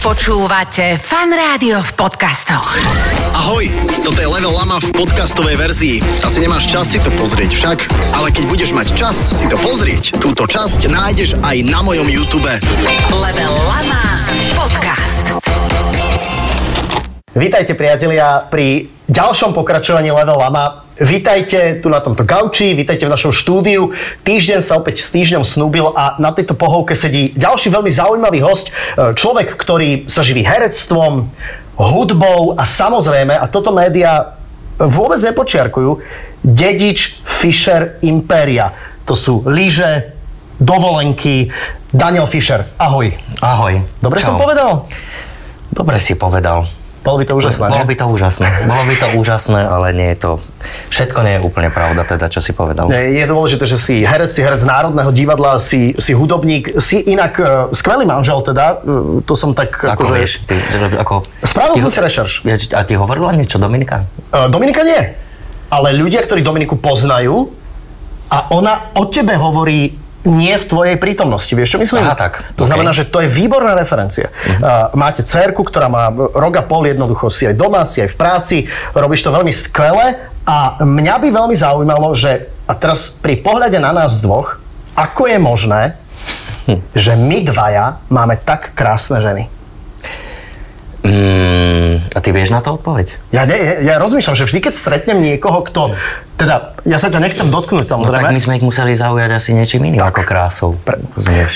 Počúvate Fanrádio v podcastoch. Ahoj, toto je Level Lama v podcastovej verzii. Asi nemáš čas si to pozrieť však, ale keď budeš mať čas si to pozrieť, túto časť nájdeš aj na mojom YouTube. Level Lama podcast. Vítajte priatelia pri ďalšom pokračovaní Level Lama. Vítajte tu na tomto gauči, vítajte v našom štúdiu. Týždeň sa opäť s týždňom snúbil a na tejto pohovke sedí ďalší veľmi zaujímavý hosť. Človek, ktorý sa živí herectvom, hudbou a samozrejme, a toto média vôbec nepočiarkujú, dedič Fischer Impéria. To sú lyže, dovolenky. Daniel Fischer, ahoj. Ahoj. Dobre Čau. Som povedal? Dobre si povedal. Bolo by to úžasné, ale nie je to... Všetko nie je úplne pravda, teda, čo si povedal. Je dôležité, že si herec Národného divadla, si hudobník, si inak skvelý manžel, teda. To som tak... Ako vieš, ty... Ako, spravil som si rešerš. A ti hovorila niečo Dominika? Dominika nie. Ale ľudia, ktorí Dominiku poznajú, a ona o tebe hovorí nie v tvojej prítomnosti, vieš čo myslím? Aha, tak. To znamená, že to je výborná referencia. Máte dcérku, ktorá má rok a pol, jednoducho si aj doma, si aj v práci, robíš to veľmi skvele a mňa by veľmi zaujímalo, že a teraz pri pohľade na nás dvoch, ako je možné, že my dvaja máme tak krásne ženy? A ty vieš na to odpoveď? Ja rozmýšľam, že vždy, keď stretnem niekoho, kto... Teda, ja sa ťa nechcem dotknúť, samozrejme. No tak my sme ich museli zaujať asi niečím iným ako krásou.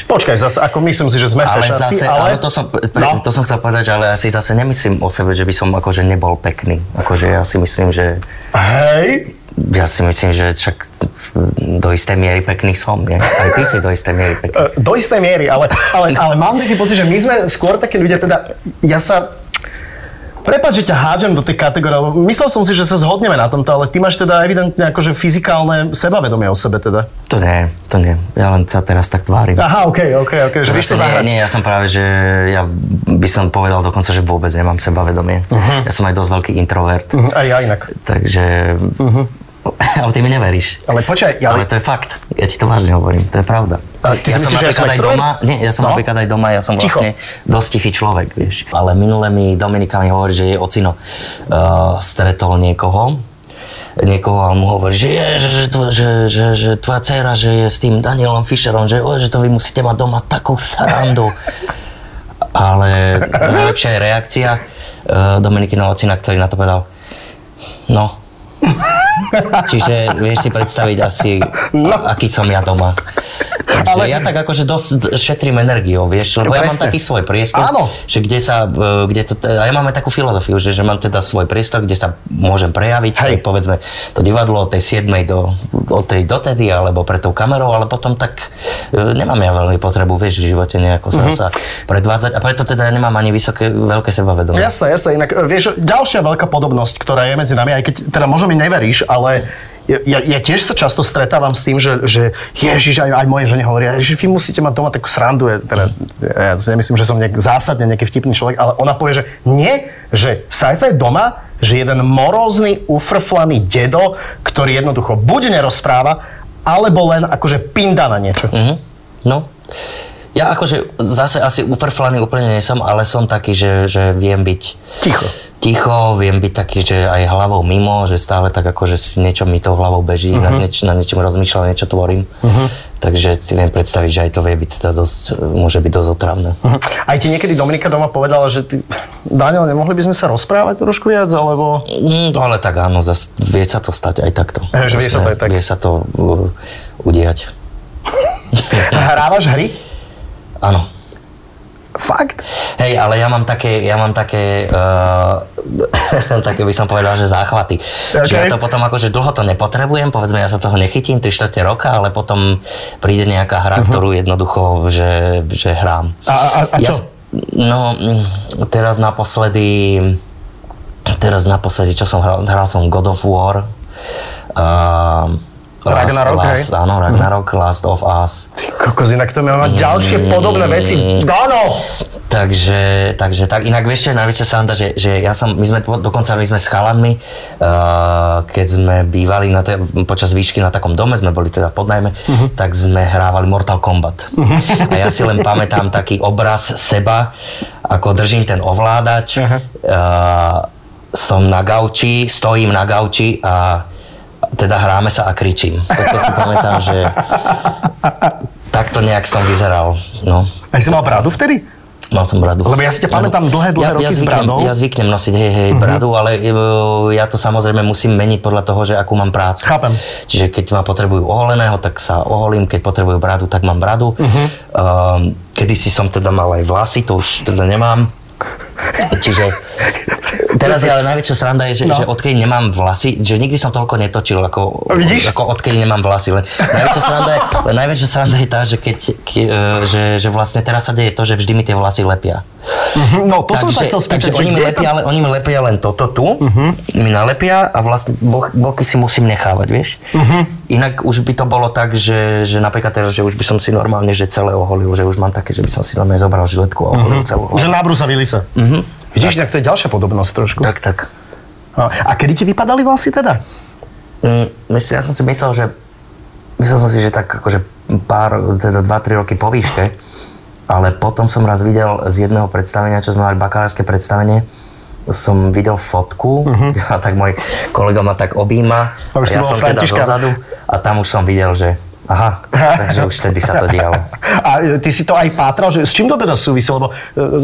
Počkaj, zase, ako myslím si, že sme fešáci, ale... To som chcel povedať, ale asi zase nemyslím o sebe, že by som akože nebol pekný. Akože ja si myslím, že... Hej! Ja si myslím, že však do istej miery pekný som, nie? Aj ty si do istej miery pekný. Do istej miery, ale mám taký pocit, že my sme skôr takí ľudia, teda ja sa... Prepáč, že ťa hádžem do tej kategórie, myslel som si, že sa zhodneme na tomto, ale ty máš teda evidentne akože fyzikálne sebavedomie o sebe teda. To nie. Ja len sa teraz tak tvárim. Aha, okej. Že vieš to zahrať. Nie, ja som práve, že ja by som povedal dokonca, že vôbec nemám sebavedomie. Uh-huh. Ja som aj dosť veľký introvert. Uh-huh. Aj ja inak. Takže... Uh-huh. Ale ty mi neveríš. Ale počkaj, ja... Ale to je fakt. Ja ti to vážne hovorím. To je pravda. Ja som napríklad aj doma. Ja som vlastne dosť tichý človek, vieš. Ale minule mi Dominika mi hovorí, že jej ocino stretol niekoho a mu hovorí, že tvoja dcera, že je s tým Danielom Fischerom, že to vy musíte mať doma takú sarandu. Ale najlepšia je reakcia Dominikina ocina, ktorý na to povedal, no. Čiže vieš si predstaviť asi, aký som ja doma. Takže ale... ja tak akože dosť šetrím energiou, vieš, lebo ja mám taký svoj priestor, že ja mám aj takú filozofiu, že mám teda svoj priestor, kde sa môžem prejaviť, hej. Povedzme to divadlo od tej 7. od tej dotedy, alebo pred tou kamerou, ale potom tak nemám ja veľmi potrebu, vieš, v živote nejako sa predvádzať a preto teda ja nemám ani veľké sebavedomie. Jasné, inak vieš, ďalšia veľká podobnosť, ktorá je medzi nami, aj keď teda možno mi neveríš, ale ja tiež sa často stretávam s tým, že Ježiš, aj moje žene hovoria, že vy musíte mať doma takú srandu. Teda, ja nemyslím, že som zásadne nejaký vtipný človek, ale ona povie, že nie, že Saifa je doma, že jeden morózny, ufrflaný dedo, ktorý jednoducho buď nerozpráva, alebo len akože pinda na niečo. Mm-hmm. No. Ja akože zase asi ufrflaný úplne nie som, ale som taký, že viem byť ticho, viem byť taký, že aj hlavou mimo, že stále tak akože niečo mi tou hlavou beží, na niečom rozmýšľam, niečo tvorím. Uh-huh. Takže si viem predstaviť, že aj to vie byť teda môže byť dosť otravné. Uh-huh. Aj ti niekedy Dominika doma povedala, že ty, Daniel, nemohli by sme sa rozprávať trošku viac, alebo... Ale tak áno, vie sa to stať aj takto. Vie sa to udiať. Hrávaš hry? Áno. Fakt? Hej, ale ja mám také by som povedal, že záchvaty. Okay. Že ja to potom akože dlho to nepotrebujem, povedzme, ja sa toho nechytím 3-4 roka, ale potom príde nejaká hra, ktorú jednoducho, že hrám. A čo? No, teraz naposledy, čo som hral? Hral som God of War. Ragnarok, Last of Us. Ty kokos, inak to má mať ďalšie podobné veci. Áno! Takže tak, inak vieš čo je najväčšia sranda, že my sme s chalanmi, keď sme bývali počas výšky na takom dome, sme boli teda v podnajme, tak sme hrávali Mortal Kombat. A ja si len pamätám taký obraz seba, ako držím ten ovládač, som na gauči, stojím na gauči a teda hráme sa a kričím. Toto si pamätám, že takto nejak som vyzeral. No. A si mal bradu vtedy? Mal som bradu. Lebo ja si ťa pamätám dlhé roky s bradou. Ja zvyknem nosiť bradu, ale ja to samozrejme musím meniť podľa toho, že akú mám prácu. Chápem. Čiže keď ma potrebujú oholeného, tak sa oholím, keď potrebujú bradu, tak mám bradu. Kedysi som teda mal aj vlasy, to už teda nemám. Čiže teraz je ale najväčšia sranda je, že odkedy nemám vlasy, že nikdy som toľko netočil, ako odkedy nemám vlasy. Najväčšia sranda je tá, že keď vlastne teraz sa deje to, že vždy mi tie vlasy lepia. No, to som sa chcel spýtať. Takže oni mi lepia len toto tu, mi nalepia a vlastne boky si musím nechávať, vieš. Inak už by to bolo tak, že napríklad teraz, že už by som si normálne že celé oholil, že už mám také, že by som si normálne zobral žiletku a oholil celú. Že nabrúsavili sa. Vidíš, tak to je ďalšia podobnosť trošku. Tak. A kedy ti vypadali vlasy teda? Ja som si myslel, že tak akože pár, teda 2-3 roky po výške, ale potom som raz videl z jedného predstavenia, čo sme mali bakalárske predstavenie, som videl fotku a tak môj kolega ma tak objíma a ja som teda zozadu a tam už som videl, že aha, takže už vtedy sa to dialo. A ty si to aj pátral, že s čím to teda súvisí? Lebo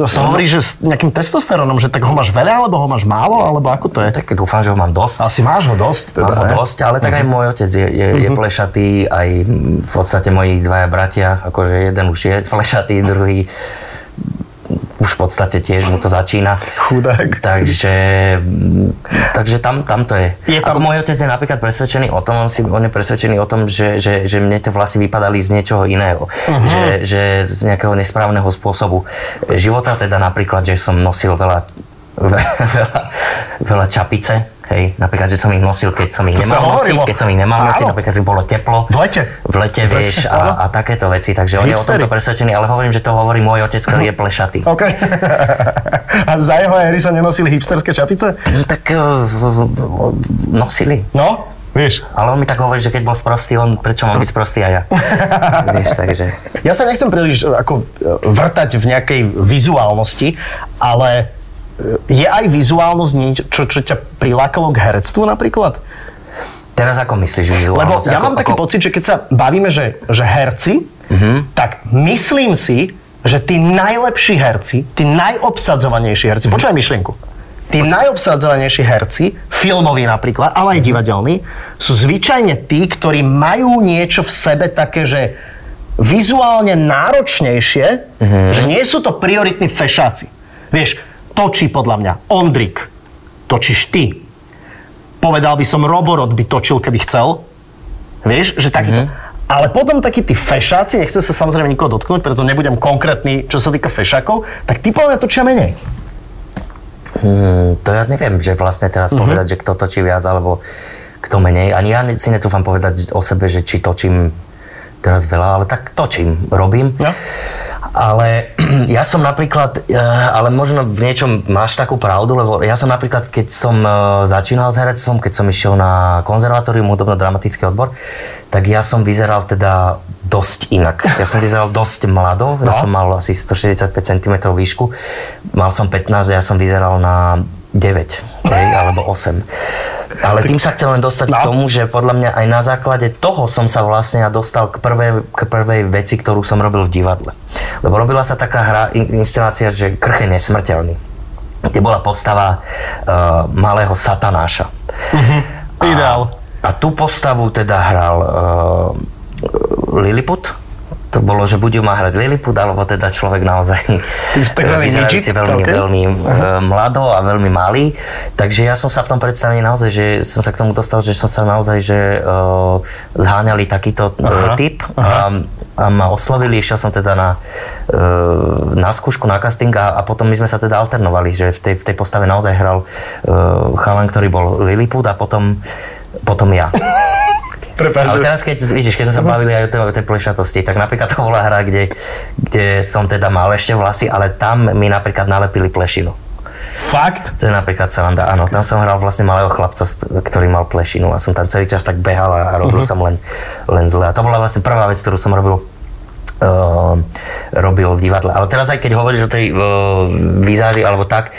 sa hovorí, že s nejakým testosterónom, že tak ho máš veľa, alebo ho máš málo, alebo ako to je? Tak dúfam, že ho mám dosť. Asi máš ho dosť. Teda, mám ho dosť, ale tak aj môj otec je plešatý, aj v podstate moji dvaja bratia, akože jeden už je plešatý, druhý už v podstate tiež mu to začína. Chudák. Takže tam to je. Ako môj otec je napríklad presvedčený o tom, on je presvedčený o tom, že mne tie vlasy vypadali z niečoho iného. Že z nejakého nesprávneho spôsobu života, teda napríklad, že som nosil veľa čapice. Hej, napríklad, že som ich nosil, keď som ich nemal nosiť, napríklad, že bolo teplo. V lete, vieš, a takéto veci, takže on je o tomto presvedčený, ale hovorím, že to hovorí môj otec, ktorý je plešatý. Okay. A za jeho éry sa nenosili hipsterské čapice? Tak nosili. No? Víš. Ale on mi tak hovorí, že keď bol sprostý, on prečo mám byť sprostý aj ja. Víš, takže. Ja sa nechcem príliš ako vrtať v nejakej vizuálnosti, ale je aj vizuálnosť čo ťa prilákalo k herectvu napríklad? Teraz ako myslíš vizuálnosť? Lebo ja mám taký pocit, že keď sa bavíme, že herci, tak myslím si, že tí najlepší herci, tí najobsadzovanejší herci, počúvaj myšlienku, tí najobsadzovanejší herci, filmoví napríklad, ale aj divadelní, sú zvyčajne tí, ktorí majú niečo v sebe také, že vizuálne náročnejšie, že nie sú to prioritní fešáci. Vieš, točí podľa mňa Ondrik, točíš ty. Povedal by som, Roborod by točil, keby chcel. Vieš, že takýto. Ale potom takí tí fešáci, nechcem sa samozrejme nikoho dotknúť, preto nebudem konkrétny, čo sa týka fešákov, tak tí podľa mňa točia menej. To ja neviem, že vlastne teraz povedať, že kto točí viac, alebo kto menej. Ani ja si netúfam povedať o sebe, že či točím teraz veľa, ale tak točím, robím. No. Ale ja som napríklad, ale možno v niečom máš takú pravdu, lebo ja som napríklad, keď som začínal s herectvom, keď som išiel na konzervatórium, hudobno-dramatický odbor, tak ja som vyzeral teda dosť inak. Ja som vyzeral dosť mlado, ja som mal asi 165 cm výšku, mal som 15 a ja som vyzeral na 9 alebo 8. Ale tým sa chcem len dostať k tomu, že podľa mňa aj na základe toho som sa vlastne dostal k prvej veci, ktorú som robil v divadle. Lebo robila sa taká hra, inscenácia, že Krch je nesmrtelný. Kde bola postava malého satanáša. A tú postavu teda hral Lilliput. To bolo, že buď ju má hrať Lilliput, alebo teda človek naozaj vyzerajúci veľmi mlado a veľmi malý. Takže ja som sa v tom predstavení naozaj, že som sa k tomu dostal, že som sa naozaj, že zháňali takýto typ a ma oslovili. Išiel som teda na skúšku, na casting a potom my sme sa teda alternovali, že v tej postave naozaj hral chalan, ktorý bol Lilliput a potom ja. Prepáč. Ale teraz, keď sme sa bavili aj o tej plišatosti, tak napríklad to bola hra, kde som teda mal ešte vlasy, ale tam mi napríklad nalepili plešinu. Fakt? To je napríklad sranda, áno. Tam som hral vlastne malého chlapca, ktorý mal plešinu a som tam celý čas tak behal a robil som len zle. A to bola vlastne prvá vec, ktorú som robil v divadle. Ale teraz aj keď hovoríš o tej výzáži alebo tak,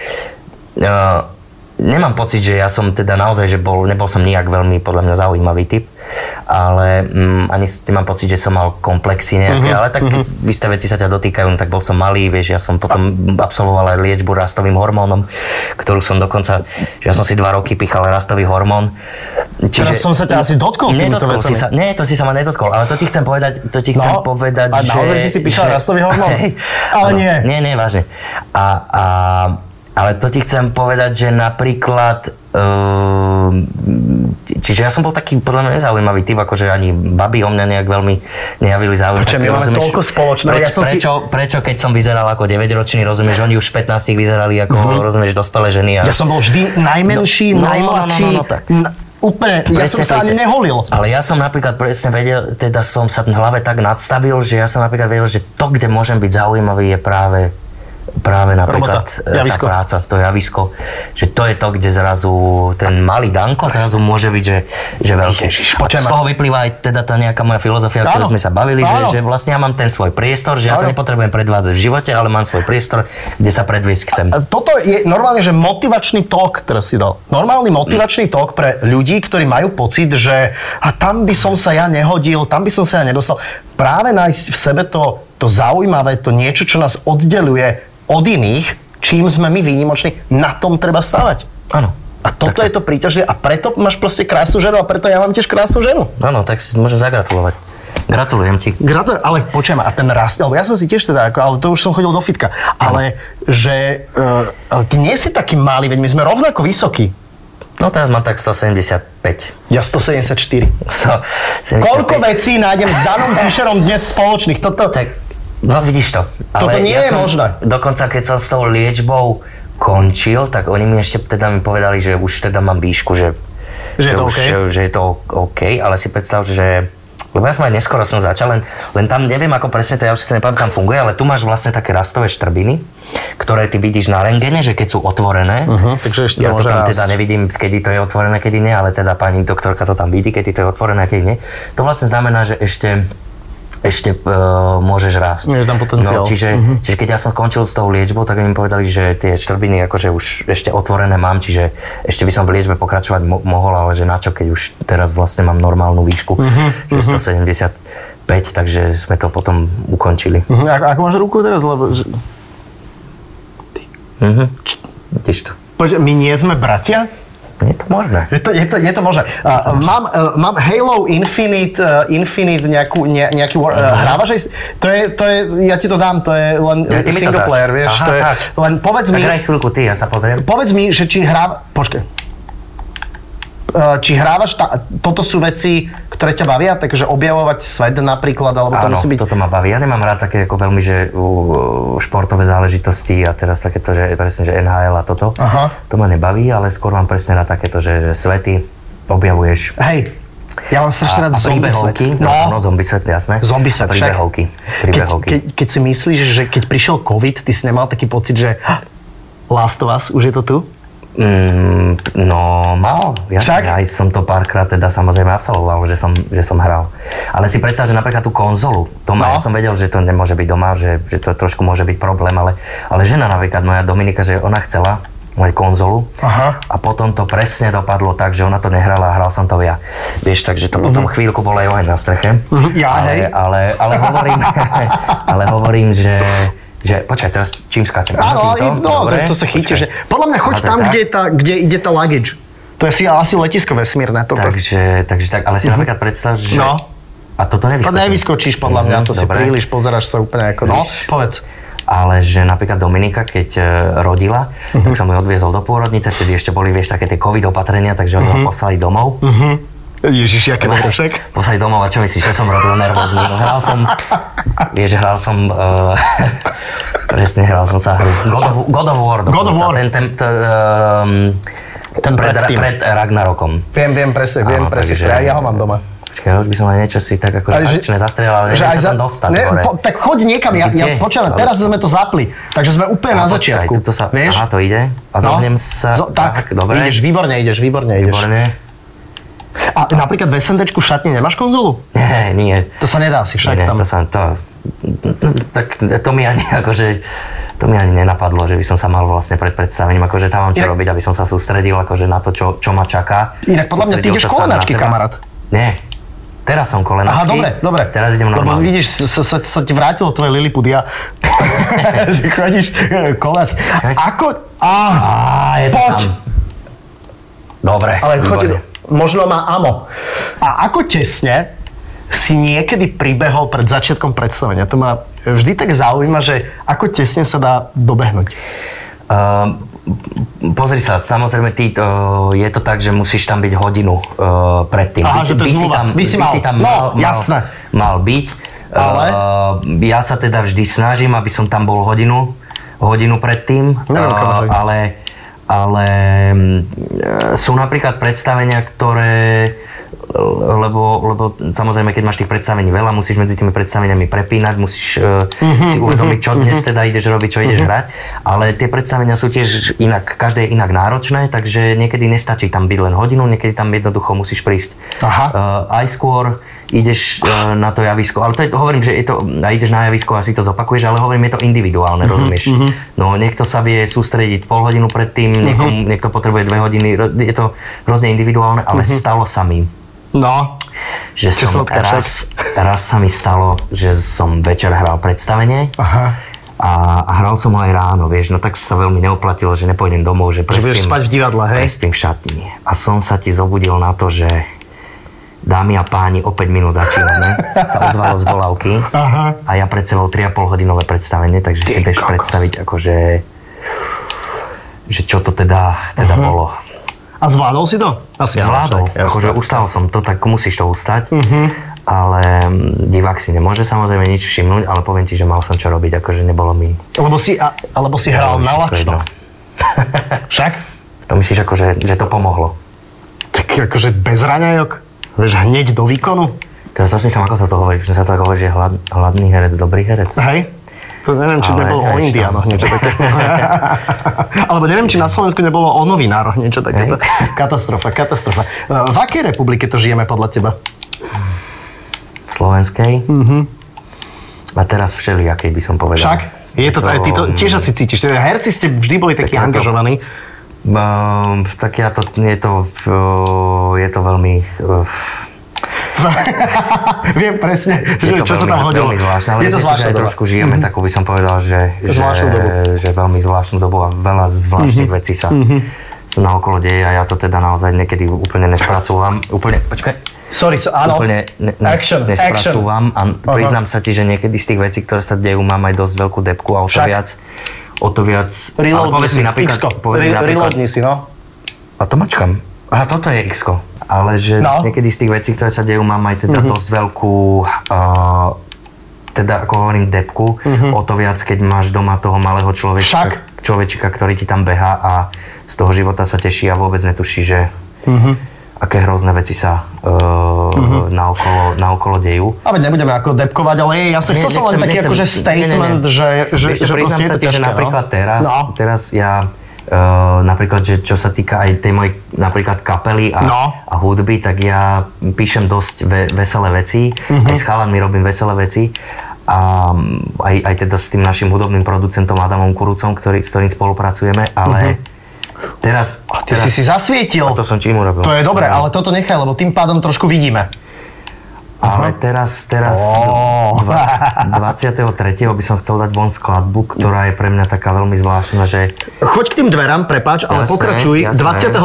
nemám pocit, že ja som teda naozaj, že nebol som nijak veľmi podľa mňa zaujímavý typ, ale ani nemám pocit, že som mal komplexy nejaké, ale tak isté veci sa ťa dotýkajú, tak bol som malý, vieš, ja som potom absolvoval aj liečbu rastovým hormónom, ktorú som dokonca, že ja som si 2 roky pichal rastový hormón. Čiže som sa ťa asi dotkol týmto vecami. Nie, to si sa ma nedotkol, ale to ti chcem povedať, že... A naozaj si pichal rastový hormón? Ale nie. Nie, vážne. Ale to ti chcem povedať, že napríklad, čiže ja som bol taký podľa mňa nezaujímavý typ, akože ani baby o mňa nejak veľmi nejavili záujem. Prečo my máme toľko spoločného? Prečo keď som vyzeral ako 9-ročný, rozumieš, oni už v 15 vyzerali ako, rozumieš, dospelé ženy. Ja som bol vždy najmenší, najmladší. Úplne, ja som sa ani neholil. Ale ja som napríklad presne vedel, teda som sa v hlave tak nadstavil, že ja som napríklad vedel, že to, kde môžem byť zaujímavý, je práve napríklad tá práca, to javisko, že to je to, kde zrazu ten malý Danko zrazu môže byť, že veľký. A z toho vyplýva aj teda tá nejaká moja filozofia, o ktorej sme sa bavili, že vlastne ja mám ten svoj priestor, že ja sa nepotrebujem predvádzať v živote, ale mám svoj priestor, kde sa predviesť chcem. A toto je normálne, že motivačný talk, ktorý si dal. Normálny motivačný talk pre ľudí, ktorí majú pocit, že a tam by som sa ja nehodil, tam by som sa ja nedostal. Práve nájsť v sebe to zaujímavé, to niečo, čo nás oddeľuje od iných, čím sme my výnimoční, na tom treba stávať. Áno. A toto je to príťažlivé a preto máš proste krásnu ženu a preto ja mám tiež krásnu ženu. Áno, tak si môžem zagratulovať. Gratulujem ti. Ale počujem, a ten rast, lebo ja som si tiež teda, ale to už som chodil do fitka, ale že ty nie si taký malý, veď my sme rovnako vysokí. No teraz mám tak 175. Ja 174. 175. Koľko vecí nájdem s Danom Fischerom dnes spoločných? Toto... Tak. No vidíš to. Toto nie je možné. Dokonca keď som s tou liečbou končil, tak oni mi ešte teda mi povedali, že už teda mám výšku, že je to OK, ale si predstav, že... Lebo ja som aj neskoro som začal, len tam neviem ako presne to, ja už si to nepamätám, funguje, ale tu máš vlastne také rastové štrbiny, ktoré ty vidíš na rentgene, že keď sú otvorené. Takže ešte ja to tam teda nevidím, kedy to je otvorené, kedy nie, ale teda pani doktorka to tam vidí, kedy to je otvorené, kedy nie. To vlastne znamená, že ešte môžeš rásť. Je tam potenciál. No, čiže keď ja som skončil s tou liečbou, tak oni mi povedali, že tie štrbiny akože už ešte otvorené mám, čiže ešte by som v liečbe pokračovať mohol, ale že načo, keď už teraz vlastne mám normálnu výšku, že 175, takže sme to potom ukončili. Ako máš ruku teraz? Lebo... Vidíš to. Počkaj, my nie sme bratia? Je to možné. Je to možné. Mám Halo Infinite nejaký war, hrávaš? To je, ja ti to dám, to je len single player, vieš. Aha, to je, len povedz mi... Tak hraj chvíľku ty, ja sa pozriem. Povedz mi, že či hrávaš... Počkaj. Či hrávaš... Toto sú veci, ktoré ťa bavia, takže objavovať svet napríklad, alebo to musí byť... Áno, toto ma baví. Ja nemám rád také ako veľmi, že športové záležitosti a teraz takéto, že presne, že NHL a toto. Aha. To ma nebaví, ale skôr mám presne rád takéto, že svety objavuješ. Hej, ja mám strašne rád zombie svet. No, zombie svet, jasné. Zombie svet, však. Keď si myslíš, že keď prišiel COVID, ty si nemal taký pocit, že Last of Us, už je to tu? No, mal. Aj som to párkrát teda samozrejme absolvoval, že som hral. Ale si predstav, že napríklad tú konzolu, ja som vedel, že to nemôže byť doma, že to trošku môže byť problém, ale žena napríklad moja Dominika, že ona chcela mať konzolu. Aha. A potom to presne dopadlo tak, že ona to nehrala a hral som to ja. Vieš, takže to potom chvíľku bol aj oheň na streche. Ale hovorím, že... Počkaj, teraz čím skáčem? Áno, to sa chytí, že... Podľa mňa choď tam, kde ide tá luggage. To je asi letisko vesmírne toto. Takže tak, ale si napríklad predstav, že... No. A toto nevyskočíš. To nevyskočíš, podľa mňa, to dobre. Si príliš, pozeráš sa úplne ako... No, povedz. Ale že napríklad Dominika, keď rodila, tak som ju odviezol do pôrodnice, vtedy ešte boli, vieš, také tie covid opatrenia, takže ho poslali domov. Ježiš, aké dobré však. Poslali domov a čo myslíš, čo som robil nervózny? Hral som... presne, hral som sa hru. God of War. Ten pred Ragnarokom. Viem presne. Ja ho mám doma. Počkaj, ja už by som aj niečo si tak akože akčné zastrelil, ale neviem sa tam dostať. Tak choď niekam, ja počúvam, teraz sme to zapli, takže sme úplne na začiatku. Počkaj, sa, vieš? Aha, to ide a zohnem sa, tak, dobre. Ideš, výborne ideš. Výborne. A napríklad v SNDčku v šatni nemáš konzolu? Nie. To sa nedá si však tam. To mi ani nenapadlo, že by som sa mal vlastne pred predstavením, akože tam mám čo robiť, aby som sa sústredil akože na to, čo ma čaká. Inak podľa mňa ty ideš kolenačky, kamarát. Nie, teraz som kolenačky. Aha, dobre. Teraz idem normálne. Vidíš, sa ti vrátilo tvoje Lilliput, že chodíš kolenačky. Ako? Á, je to tam. Dobre, výborné. Možno má amo. A ako tesne si niekedy pribehol pred začiatkom predstavenia? To ma vždy tak zaujíma, že ako tesne sa dá dobehnúť. Pozri sa, samozrejme ty, je to tak, že musíš tam byť hodinu predtým. Aha, že to je zmluva. Mal byť. Ale? Ja sa teda vždy snažím, aby som tam bol hodinu predtým, ale sú napríklad predstavenia, ktoré lebo samozrejme, keď máš tých predstavení veľa, musíš medzi tými predstaveniami prepínať, musíš si uvedomiť, čo dnes teda ideš robiť, čo ideš hrať, ale tie predstavenia sú tiež inak, každé je inak náročné, takže niekedy nestačí tam byť len hodinu, niekedy tam jednoducho musíš prísť. Aha. Aj skôr ideš na to javisko, ale to je, hovorím, že je to, a ideš na javisko a si to zopakuješ, ale hovorím, je to individuálne, rozumieš? No, niekto sa vie sústrediť pol hodinu predtým, niekto potrebuje 2 hodiny, je to hrozne individuálne, ale stalo sa mi. No, že som raz sa mi stalo, že som večer hral predstavenie. Aha. A hral som ho aj ráno, vieš, no tak sa veľmi neoplatilo, že nepôjdem domov, že budeš spať v divadle, hej? Prespím v šatni. A som sa ti zobudil na to, že dámy a páni, o 5 minút začíname, sa ozvalo z volávky. Aha. A ja pred sebou 3,5 hodinové predstavenie, takže ty si vieš predstaviť akože, že čo to teda bolo. A zvládol si to? Asi zvládol. Akože ustal som to, tak musíš to ustať. Ale divák si nemôže samozrejme nič všimnúť, ale poviem ti, že mal som čo robiť, akože nebolo mi... Lebo si hral na lačno. Však? To myslíš, akože, že to pomohlo? Tak akože bez raňajok? Vieš, hneď do výkonu? Teraz rozmýšľam, ako sa to hovorí. Už sa to tak hovorí, že hladný herec, dobrý herec. Hej. To neviem, či nebolo o Indiánoch niečo takéto. Alebo neviem, či na Slovensku nebolo o novinároch niečo takéto. Katastrofa. V akej republike to žijeme podľa teba? V slovenskej? A teraz všelijakej by som povedal. Však? Je to, aj ty to tiež asi cítiš. Herci ste vždy boli takí angažovaní. Tak ja to... Je to veľmi... Viem presne, čo sa tam hodilo. Je to veľmi zvláštne, ale myslím si, že aj trošku žijeme takú, by som povedal, že veľmi zvláštnu dobu a veľa zvláštnych vecí sa naokolo deje a ja to teda naozaj niekedy úplne nespracúvam. Nespracúvam a priznám sa ti, že niekedy z tých vecí, ktoré sa dejú, mám aj dosť veľkú debku a o to viac... Reloadni si, no. A to mačkam. Aha, toto je X-ko. Ale že niekedy z tých vecí, ktoré sa dejú, mám aj teda dosť veľkú, teda ako hovorím, debku. O to viac, keď máš doma toho malého človečika, ktorý ti tam behá a z toho života sa teší a vôbec netuší, že aké hrozné veci sa naokolo dejú. A veď nebudeme ako debkovať, ale ja sa chcel som len taký akože statement, že proste je to ťažké. Napríklad teraz ja... napríklad, že čo sa týka aj tej mojej napríklad kapely a hudby, tak ja píšem dosť veselé veci, aj s chalanmi robím veselé veci a aj teda s tým našim hudobným producentom Adamom Kurucom, s ktorým spolupracujeme, ale teraz... Ty si zasvietil. To som čím urobil. To je dobré, ale toto nechaj, lebo tým pádom trošku vidíme. Ale teraz 23. by som chcel dať von skladbu, ktorá je pre mňa taká veľmi zvláštna, že... Choď k tým dverám, prepáč, ale pokračuj. 23.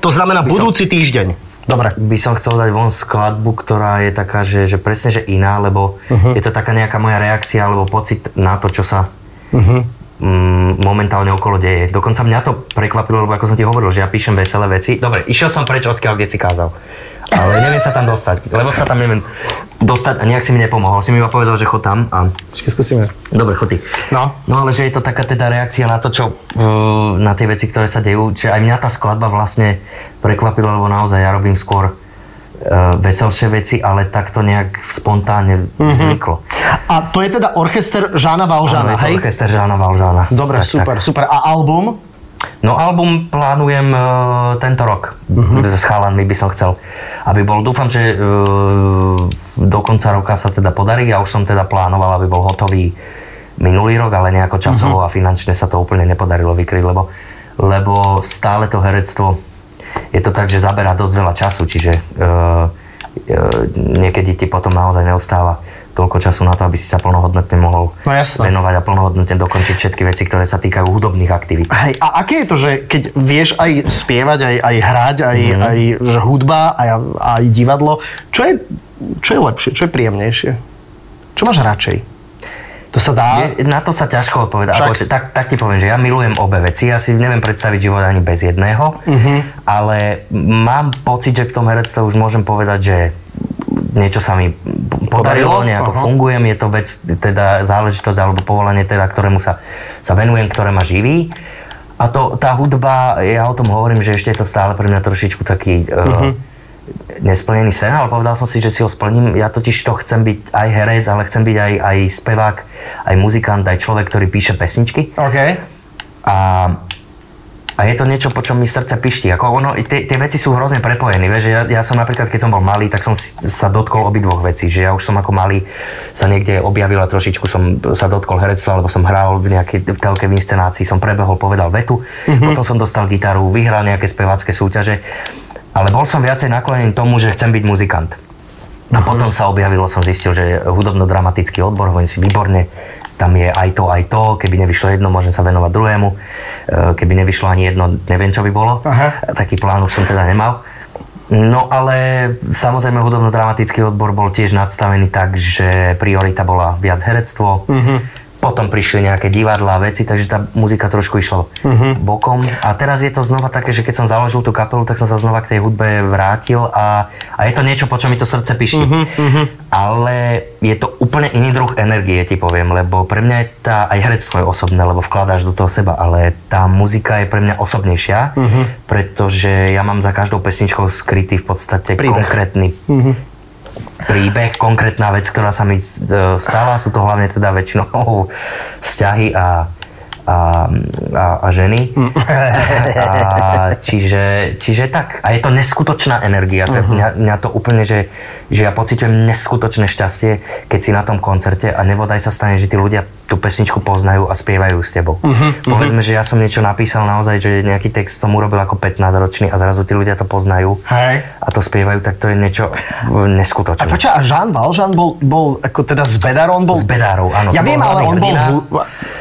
to znamená budúci týždeň. Dobre. By som chcel dať von skladbu, ktorá je taká, že presne, že iná, lebo je to taká nejaká moja reakcia alebo pocit na to, čo sa momentálne okolo deje. Dokonca mňa to prekvapilo, lebo ako som ti hovoril, že ja píšem veselé veci. Dobre, išiel som preč odkiaľ, kde si kázal. Ale neviem sa tam dostať, lebo sa tam neviem dostať a nejak si mi nepomohol. Si mi iba povedal, že chod tam a... Ešte skúsime. Dobre, chod ty. No ale že je to taká teda reakcia na to, čo... na tie veci, ktoré sa dejú. Čiže aj mňa tá skladba vlastne prekvapila, lebo naozaj ja robím skôr veselšie veci, ale tak to nejak spontánne vzniklo. A to je teda Orchester Jána Valjeana, hej? Áno, je to Orchester Jána Valjeana. Dobre, tak, super, tak. Super. A album? No album plánujem tento rok. S chalanmi by som chcel, aby bol. Dúfam, že do konca roka sa teda podarí. Ja už som teda plánoval, aby bol hotový minulý rok, ale nejako časovo a finančne sa to úplne nepodarilo vykryť, lebo stále to herectvo je to tak, že zaberá dosť veľa času, čiže niekedy ti potom naozaj neostáva toľko času na to, aby si sa plnohodnotne mohol venovať a plnohodnotne dokončiť všetky veci, ktoré sa týkajú hudobných aktivít. Hej, a aké je to, že keď vieš aj spievať, aj hrať, aj že hudba, aj divadlo, čo je lepšie, čo je príjemnejšie? Čo máš radšej? To sa dá? Na to sa ťažko odpovedá. Tak ti poviem, že ja milujem obe veci. Ja si neviem predstaviť život ani bez jedného, ale mám pocit, že v tom herectve už môžem povedať, že niečo sa mi podarilo, nejako fungujem. Je to vec, teda záležitosť alebo povolanie, teda, ktorému sa venujem, ktoré ma živí. A tá hudba, ja o tom hovorím, že ešte je to stále pre mňa trošičku taký nesplnený sen, ale povedal som si, že si ho splním. Ja totiž to chcem byť aj herec, ale chcem byť aj spevák, aj muzikant, aj človek, ktorý píše pesničky. Okay. A je to niečo, po čom mi srdce pišti. Ako ono, tie veci sú hrozne prepojené. Vieš, ja som napríklad, keď som bol malý, tak som sa dotkol obidvoch vecí. Že ja už som ako malý sa niekde objavil a trošičku som sa dotkol herectva, lebo som hral v nejakej telke v inscenácii, som prebehol, povedal vetu, potom som dostal gitaru, vyhral nejaké spevácké súťaže. Ale bol som viacej naklonený tomu, že chcem byť muzikant. A potom sa objavilo, som zistil, že hudobno-dramatický odbor, hovorím si výborne, tam je aj to, keby nevyšlo jedno, môžem sa venovať druhému. Keby nevyšlo ani jedno, neviem, čo by bolo. Aha. Taký plán už som teda nemal. No ale samozrejme hudobno-dramatický odbor bol tiež nadstavený tak, že priorita bola viac herectvo. Potom prišli nejaké divadlá veci, takže tá muzika trošku išla bokom. A teraz je to znova také, že keď som založil tú kapelu, tak som sa znova k tej hudbe vrátil a je to niečo, po čo mi to srdce píši. Ale je to úplne iný druh energie, ti poviem, lebo pre mňa je tá, aj herectvo je osobné, lebo vkladáš do toho seba, ale tá muzika je pre mňa osobnejšia, pretože ja mám za každou pesničkou skrytý v podstate konkrétny príbeh, konkrétna vec, ktorá sa mi stala, sú to hlavne teda väčšinou vzťahy a ženy. Čiže tak. A je to neskutočná energia. Mňa to úplne, že ja pociťujem neskutočné šťastie, keď si na tom koncerte a nebodaj sa stane, že tí ľudia tú pesničku poznajú a spievajú s tebou. Povedzme, že ja som niečo napísal naozaj, že nejaký text som urobil ako 15-ročný a zrazu tí ľudia to poznajú a to spievajú, tak to je niečo neskutočné. A počkaj, a Jean Valjean bol ako teda zbedár, on bol... Z bedárov, áno. Ja viem, ale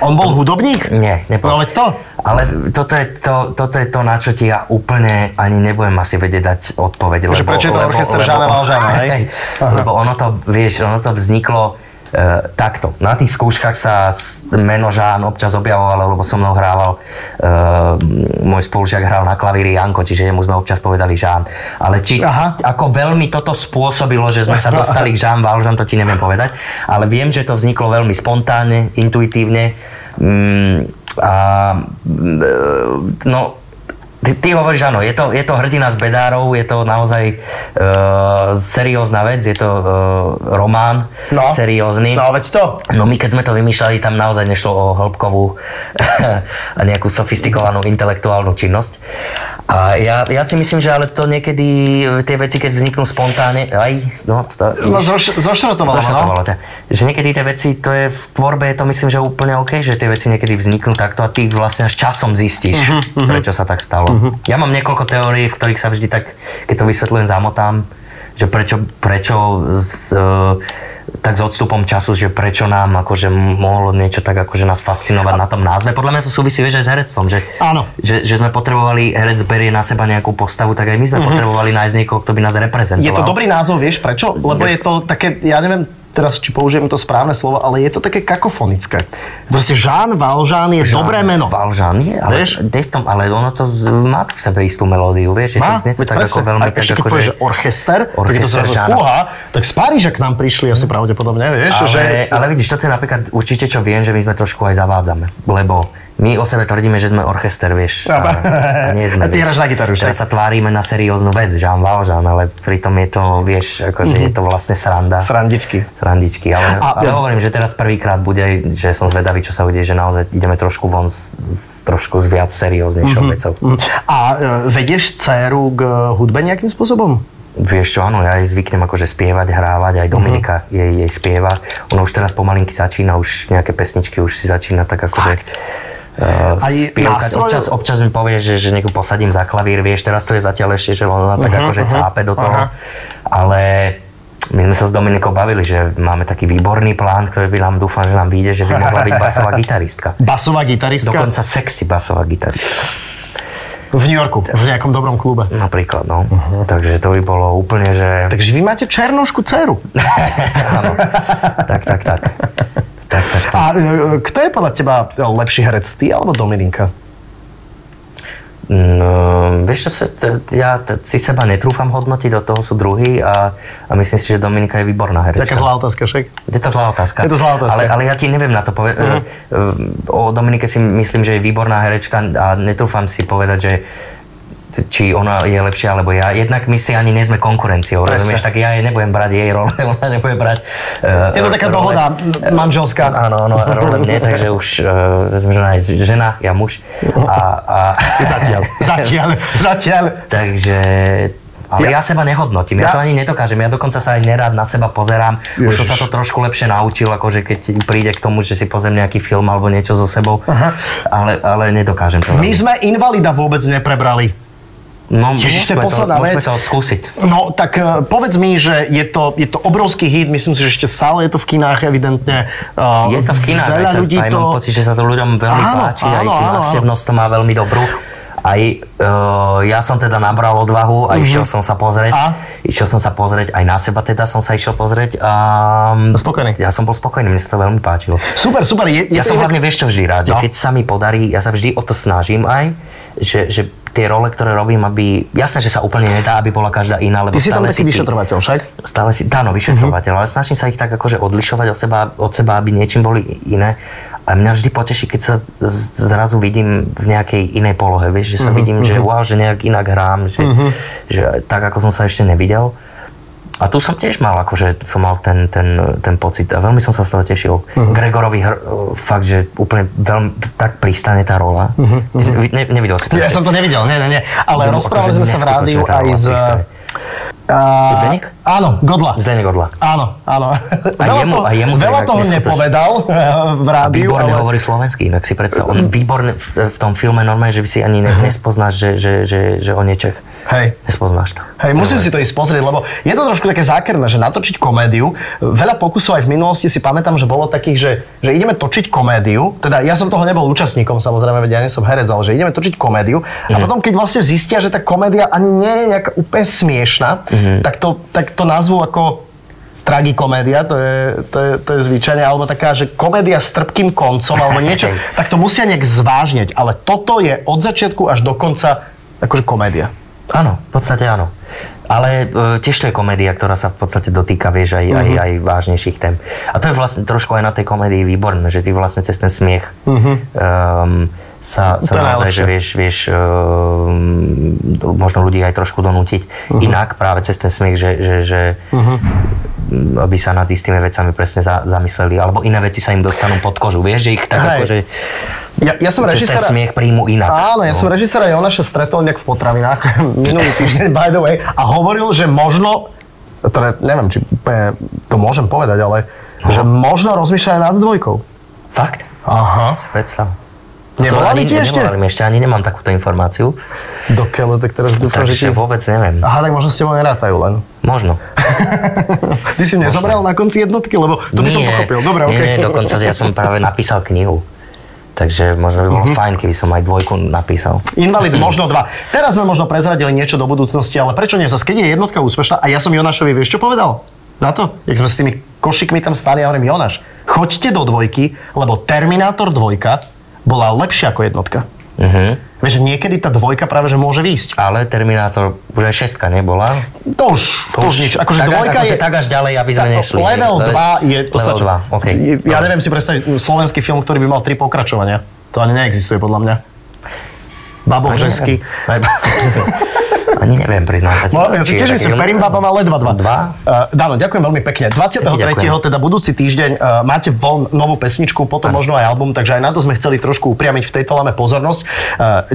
on bol hudobník? Nie, nepovedal. Ale to? Ale toto je to, na čo ti ja úplne ani nebudem asi vedieť dať odpoveď. Takže prečo je to orchester Jeana Valjeana, hej? Lebo ono to, vieš, vzniklo... takto. Na tých skúškach sa meno Jean občas objavovalo, lebo so mnou hrával, môj spolužiak hral na klavíri Janko, čiže mu sme občas povedali Jean. Ale ako veľmi toto spôsobilo, že sme sa dostali k Jean Valjean, to ti neviem povedať, ale viem, že to vzniklo veľmi spontánne, intuitívne. Ty hovoríš, áno, je to hrdina z bedárov, je to naozaj seriózna vec, je to román seriózny. No, veď to. No my keď sme to vymýšľali, tam naozaj nešlo o hĺbkovú a nejakú sofistikovanú intelektuálnu činnosť. A ja si myslím, že ale to niekedy tie veci, keď vzniknú spontánne, zošrotovalo. Že niekedy tie veci, to je v tvorbe, je to myslím, že úplne OK, že tie veci niekedy vzniknú takto a ty vlastne až časom zistíš, prečo sa tak stalo. Ja mám niekoľko teórií, v ktorých sa vždy tak, keď to vysvetľujem, zamotám, že prečo s odstupom času, že prečo nám akože mohlo niečo tak akože nás fascinovať na tom názve. Podľa mňa to súvisí, vieš, aj s herectvom, že, áno. Že sme potrebovali, herec berie na seba nejakú postavu, tak aj my sme potrebovali nájsť niekoho, kto by nás reprezentoval. Je to dobrý názov, vieš prečo? Lebo je to také, ja neviem teraz, či použijem to správne slovo, ale je to také kakofonické. Proste Jean Valjean je dobré meno. Valjean je, ale, ono to má v sebe istú melódiu, vieš? Má, je to tak presne. Ako veľmi... A ešte keď povieš, že orchester to zrazu fúha, tak z Paríža k nám prišli asi pravdepodobne, vieš? Ale vidíš, toto je napríklad určite, čo viem, že my sme trošku aj zavádzame, lebo My o sebe tvrdíme, že sme orchester, vieš, a nie sme, vieš. Na gitaru, teraz sa tvárime na serióznu vec, Jána Valjeana, ale pritom je to, vieš, akože je to vlastne sranda. Srandičky, ale hovorím, že teraz prvýkrát bude, že som zvedavý, čo sa udeje, že naozaj ideme trošku von z viac serióznejšou vecou. A vedieš dceru k hudbe nejakým spôsobom? Vieš čo, áno, ja jej zvyknem akože spievať, hrávať, aj Dominika jej spieva. Ona už teraz pomalinky začína, už nejaké pesničky už si začína tak akože spievkať. Občas mi povie, že niekoho posadím za klavír, vieš, teraz to je zatiaľ ešte, že ona tak akože cápe do toho. Ale my sme sa s Dominikou bavili, že máme taký výborný plán, ktorý by nám, dúfam, že nám vyjde, že by mohla byť basová gitaristka. Basová gitaristka? Dokonca sexy basová gitaristka. V New Yorku, v nejakom dobrom klube. Napríklad, no. Takže to by bolo úplne, že... Takže vy máte černošku dceru. Áno. Tak. A kto je podľa teba lepší herec, ty alebo Dominika? No, vieš čo, ja si seba netrúfam hodnotiť, do toho sú druhý a myslím si, že Dominika je výborná herečka. Taká zlá otázka však. Je to zlá otázka. Ale ja ti neviem na to povedať. O Dominike si myslím, že je výborná herečka a netrúfam si povedať, že či ona je lepšia alebo ja. Jednak my si ani nezme konkurenciou, rozumieš, tak ja jej nebudem brať jej role, ona nebude brať je to taká dohoda manželská. Áno, role mne, takže už ona je žena, ja muž. Zatiaľ. Takže... Ale ja seba nehodnotím, ja to ani nedokážem, ja dokonca sa aj nerád na seba pozerám. Už som sa to trošku lepšie naučil, akože keď príde k tomu, že si pozriem nejaký film alebo niečo so sebou, ale nedokážem to. My sme Invalida vôbec neprebrali. No, môžeme sa ho skúsiť. No, tak povedz mi, že je to obrovský hit, myslím si, že ešte stále je to v kinách, evidentne. Je to v kinách, veľa ľudí to... Mám pocit, že sa to ľuďom veľmi páči, aj návštevnosť to má veľmi dobrú. Ja som teda nabral odvahu a išiel som sa pozrieť, aj na seba teda som sa išiel pozrieť a... Spokojný. Ja som bol spokojný, mne sa to veľmi páčilo. Super. Ja som hlavne vieš čo vždy rád, že keď sa mi podarí, ja sa vždy o to snažím aj, že tie role, ktoré robím, aby... Jasné, že sa úplne nedá, aby bola každá iná, lebo stále si... Ty si tam taký vyšetrovateľ, však? Áno, vyšetrovateľ, ale snažím sa ich tak akože odlišovať od seba, aby niečím boli iné. A mňa vždy poteší, keď sa zrazu vidím v nejakej inej polohe, vieš, že sa vidím, že wow, že nejak inak hrám, že tak, ako som sa ešte nevidel. A tu som tiež mal, akože som mal ten pocit a veľmi som sa z toho tešil. Gregorovi fakt, že úplne veľmi tak pristane tá rola. Nevidel si to? Ja som to nevidel, nie. Ale rozprávali sme sa v rádiu aj z... Zdeniek? Áno, Godla. Áno. A jemu veľa toho nepovedal v rádiu. Výborne hovorí slovensky, inak si predstav. On výborne v tom filme normálne, že by si ani nespoznáš, že on je Čech. Hej. Nespoznáš to. Hej, musím si to ísť pozrieť, lebo je to trošku také zákerné, že natočiť komédiu. Veľa pokusov aj v minulosti si pamätám, že bolo takých, že ideme točiť komédiu. Teda ja som toho nebol účastníkom, samozrejme, veď ja nie som herec, ale že ideme točiť komédiu. A potom keď vlastne zistia, že tá komédia ani nie je nejaká úplne smiešná, tak to nazvu ako tragikomédia, to je zvyčajne, alebo taká, že komédia s trpkým koncom, alebo niečo, tak to musia nejak zvážneť, ale toto je od začiatku až do konca akože komédia. Áno, v podstate áno. Ale tiež to je komédia, ktorá sa v podstate dotýka, vieš, aj vážnejších tém. A to je vlastne trošku aj na tej komédii výborné, že ty vlastne cez ten smiech sa naozaj, že vieš možno ľudí aj trošku donútiť inak práve cez ten smiech, že aby sa nad istými vecami presne zamysleli, alebo iné veci sa im dostanú pod kožu, vieš, že ich tak akože... Ja som režisera... smiech príjmu inak. Áno, ja som režisera Jonáša stretol nejak v potravinách minulý týždeň, by the way, a hovoril, že možno, teda neviem, či to môžem povedať, ale že možno rozmýšľa aj nad dvojkou. Fakt? Aha. Predstav. Nevolali ti ešte? Nevolali mi ešte, ani nemám takúto informáciu. Do keľu, tak teraz dúfam, že ti... Takže vôbec neviem. Aha, tak možno s tebou nerátajú len. Možno. Ty si nezobral na konci jednotky, lebo to by som pochopil. Dobre, nie, dokonca ja som práve napísal knihu. Takže možno by bolo fajn, keby som aj dvojku napísal. Invalid, možno 2. Teraz sme možno prezradili niečo do budúcnosti, ale prečo nie? Zas, keď je jednotka úspešná, a ja som Jonášovi, vieš čo povedal? Na to? Jak sme s tými košikmi tam stáli, ja hovorím, Jonáš, choďte do dvojky, lebo Terminator 2 bola lepšia ako jednotka. Vieš, že niekedy tá dvojka práve že môže výjsť. Ale Terminátor už aj 6 nebola. To už nič. Akože tak, dvojka akože je... Tak až ďalej, aby sme nešli. Level 2 je... Level 2, okej. Ja neviem si predstaviť slovenský film, ktorý by mal 3 pokračovania. To ani neexistuje podľa mňa. Babo v žensky. Ani neviem, priznám sa. No, ja si tiež myslím, Perím babama ledva dva. Dáno, ďakujem veľmi pekne. 23. teda budúci týždeň máte von novú pesničku, potom možno aj album, takže aj na to sme chceli trošku upriamiť v tejto lame pozornosť.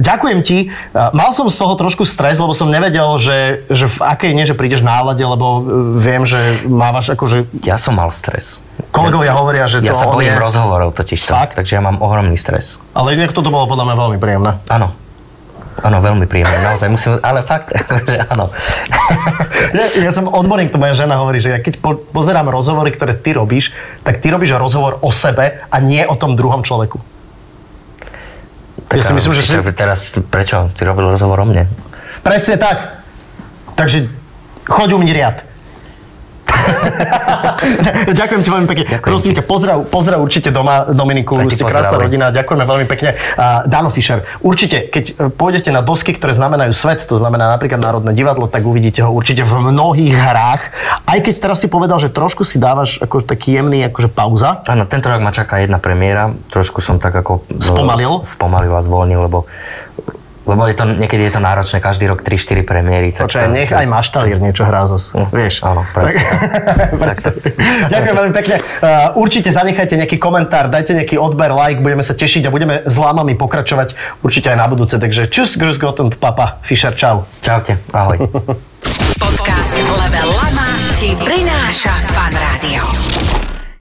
Ďakujem ti. Mal som z toho trošku stres, lebo som nevedel, že v akej prídeš nálade, lebo viem, že mávaš akože... Ja som mal stres. Kolegovia hovoria, že to... Ja sa bojím rozhovorov totižto, takže ja mám ohromný stres. Ale inak toto bolo podľa mňa veľmi príjemné. Áno. Áno, veľmi príjemné, naozaj musím, ale fakt, že áno. Ja som odborník, to moja žena hovorí, že ja keď pozerám rozhovory, ktoré ty robíš, tak ty robíš rozhovor o sebe a nie o tom druhom človeku. Tak ja si myslím, že... Teraz prečo? Ty robil rozhovor o mne? Presne tak. Takže choď umni riad. Ďakujem ti veľmi pekne. Ďakujem. Prosím ťa, pozdrav určite doma Dominiku, ste krásna rodina, ďakujeme veľmi pekne. Dano Fischer, určite, keď pôjdete na dosky, ktoré znamenajú svet, to znamená napríklad Národné divadlo, tak uvidíte ho určite v mnohých hrách. Aj keď teraz si povedal, že trošku si dávaš ako taký jemný akože pauza. Áno, tento rok ma čaká jedna premiéra, trošku som tak ako... Spomalil a zvolnil, lebo je to, niekedy je to náročné, každý rok 3-4 premiéry. Počkaj, nech aj Maštalír niečo hrá zas, vieš. Áno, presne. Tak. Ďakujem veľmi pekne. Určite zanechajte nejaký komentár, dajte nejaký odber, like, budeme sa tešiť a budeme s Lámami pokračovať určite aj na budúce. Takže čus, grüß Gott und Papa Fischer, čau. Čaute, ahoj. Podcast Level Lama ti